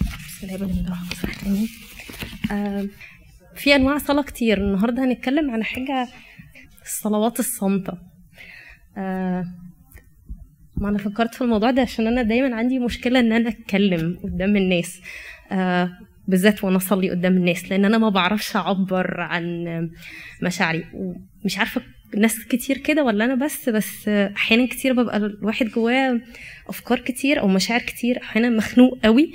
بس الهبل اللي بنروح مسرح تاني. في انواع صلاه كتير. النهارده هنتكلم عن حاجه الصلوات الصامته. ما انا فكرت في الموضوع ده عشان انا دايما عندي مشكله ان انا اتكلم قدام الناس، بالذات وانا اصلي قدام الناس، لان انا ما بعرفش اعبر عن مشاعري. ومش عارفه ناس كتير كده ولا انا بس احيانا كتير ببقى الواحد جواه افكار كتير او مشاعر كتير، احيانا مخنوق قوي،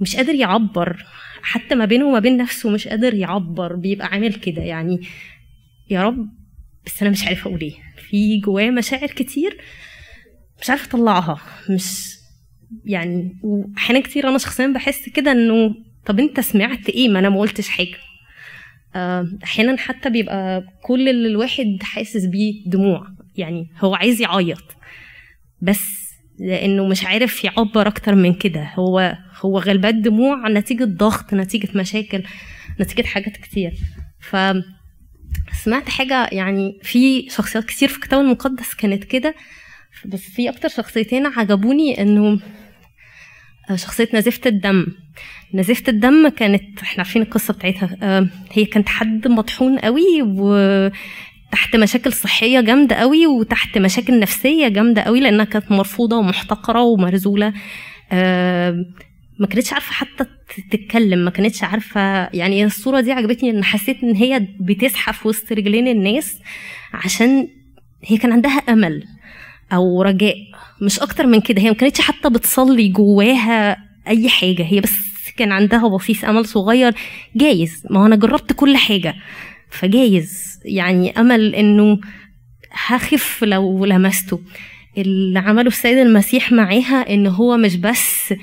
مش قادر يعبر، حتى ما بينه وما بين نفسه مش قادر يعبر، بيبقى عامل كده يعني يا رب بس انا مش عارفه اقول ايه، في جواه مشاعر كتير مش عارفه اطلعها، مش يعني. واحيانا كتير انا شخصيا بحس كده انه طب انت سمعت ايه، ما انا ما قلتش حاجه. احيانا حتى بيبقى كل اللي الواحد حاسس بيه دموع، يعني هو عايز يعيط بس لانه مش عارف يعبر اكتر من كده، هو غلبات دموع نتيجه ضغط، نتيجه مشاكل، نتيجه حاجات كتير. فسمعت حاجه يعني في شخصيات كتير في الكتاب المقدس كانت كده، بس في اكتر شخصيتين عجبوني، انه شخصيه نزيفة الدم. نزيفة الدم كانت احنا عارفين القصه بتاعتها، هي كانت حد مطحون قوي وتحت مشاكل صحيه جامده قوي وتحت مشاكل نفسيه جامده قوي، لانها كانت مرفوضه ومحتقره ومرزوله، ما كانتش عارفه حتى تتكلم، ما كانتش عارفه. يعني الصوره دي عجبتني، ان حسيت ان هي بتزحف وسط رجلين الناس عشان هي كان عندها امل او رجاء، مش اكتر من كده. هي ما كانتش حتى بتصلي جواها اي حاجه، هي بس كان عندها بصيص امل صغير، جايز ما انا جربت كل حاجه، فجايز يعني امل انه هخف لو لمسته. اللي عمله السيد المسيح معاها ان هو مش بس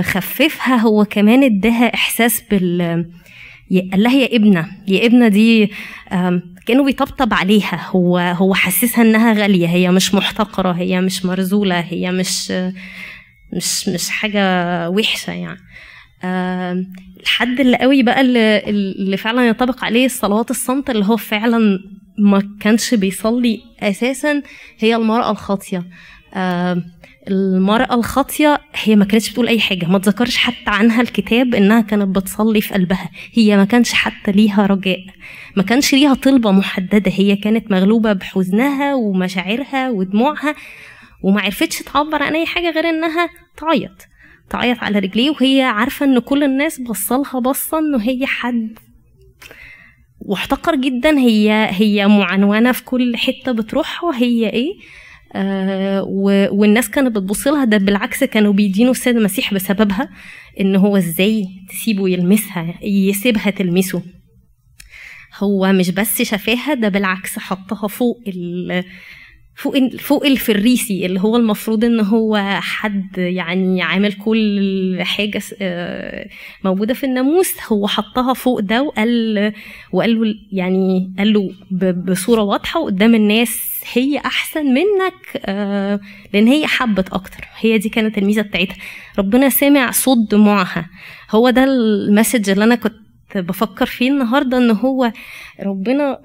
خففها، هو كمان اداها احساس قال لها يا ابنه، يا ابنه دي كانه بيطبطب عليها، هو حسسها انها غاليه، هي مش محتقره، هي مش مرزوله، هي مش حاجه وحشه يعني. الحد اللي قوي بقى اللي فعلا ينطبق عليه الصلوات الصامته، اللي هو فعلا ما كانش بيصلي اساسا، هي المراه الخاطيه. المراه الخاطيه هي ما كانتش بتقول اي حاجه، ما تذكرش حتى عنها الكتاب انها كانت بتصلي في قلبها، هي ما كانش حتى ليها رجاء، ما كانش ليها طلبه محدده، هي كانت مغلوبه بحزنها ومشاعرها ودموعها، وما عرفتش تعبر عن اي حاجه غير انها تعيط على رجليه، وهي عارفه ان كل الناس بصلها بصه انه هي حد واحتقر جدا، هي معنونه في كل حته بتروحها هي ايه، والناس كانت بتبصلها. ده بالعكس كانوا بيدينوا السيد المسيح بسببها، ان هو ازاي تسيبه يلمسها، يسيبها تلمسه. هو مش بس شافاها، ده بالعكس حطها فوق الفريسي اللي هو المفروض ان هو حد يعني عامل كل حاجه موجوده في الناموس، هو حطها فوق ده وقال له يعني قال له بصوره واضحه وقدام الناس هي احسن منك، لان هي حبت اكتر، هي دي كانت الميزه بتاعتها. ربنا سمع صوت دموعها، هو ده المسج اللي انا كنت بفكر فيه النهارده، ان هو ربنا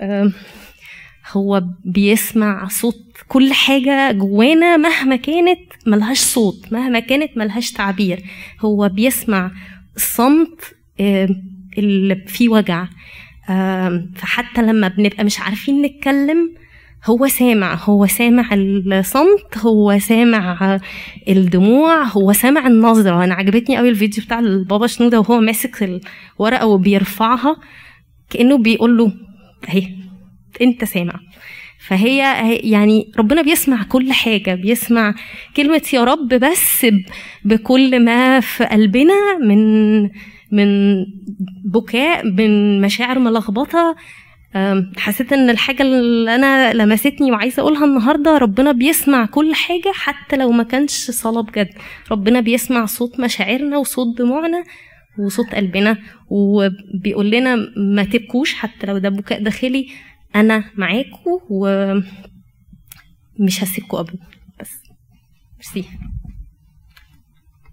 هو بيسمع صوت كل حاجة جوانا مهما كانت ملهاش صوت، مهما كانت ملهاش تعبير، هو بيسمع الصمت اللي فيه وجع. فحتى لما بنبقى مش عارفين نتكلم هو سامع الصمت، هو سامع الدموع، هو سامع النظرة. أنا عجبتني قوي الفيديو بتاع البابا شنودة وهو ماسك الورقة وبيرفعها كأنه بيقول له اهي انت سامع. فهي يعني ربنا بيسمع كل حاجة، بيسمع كلمة يا رب بس بكل ما في قلبنا من بكاء، من مشاعر ملخبطة. حسيت ان الحاجة اللي انا لمستني وعايزة اقولها النهاردة، ربنا بيسمع كل حاجة حتى لو ما كانش صلاة بجد، ربنا بيسمع صوت مشاعرنا وصوت دموعنا وصوت قلبنا، وبيقول لنا ما تبكوش حتى لو ده بكاء داخلي، انا معاكم ومش هسيبكم ابدا. بس ميرسي.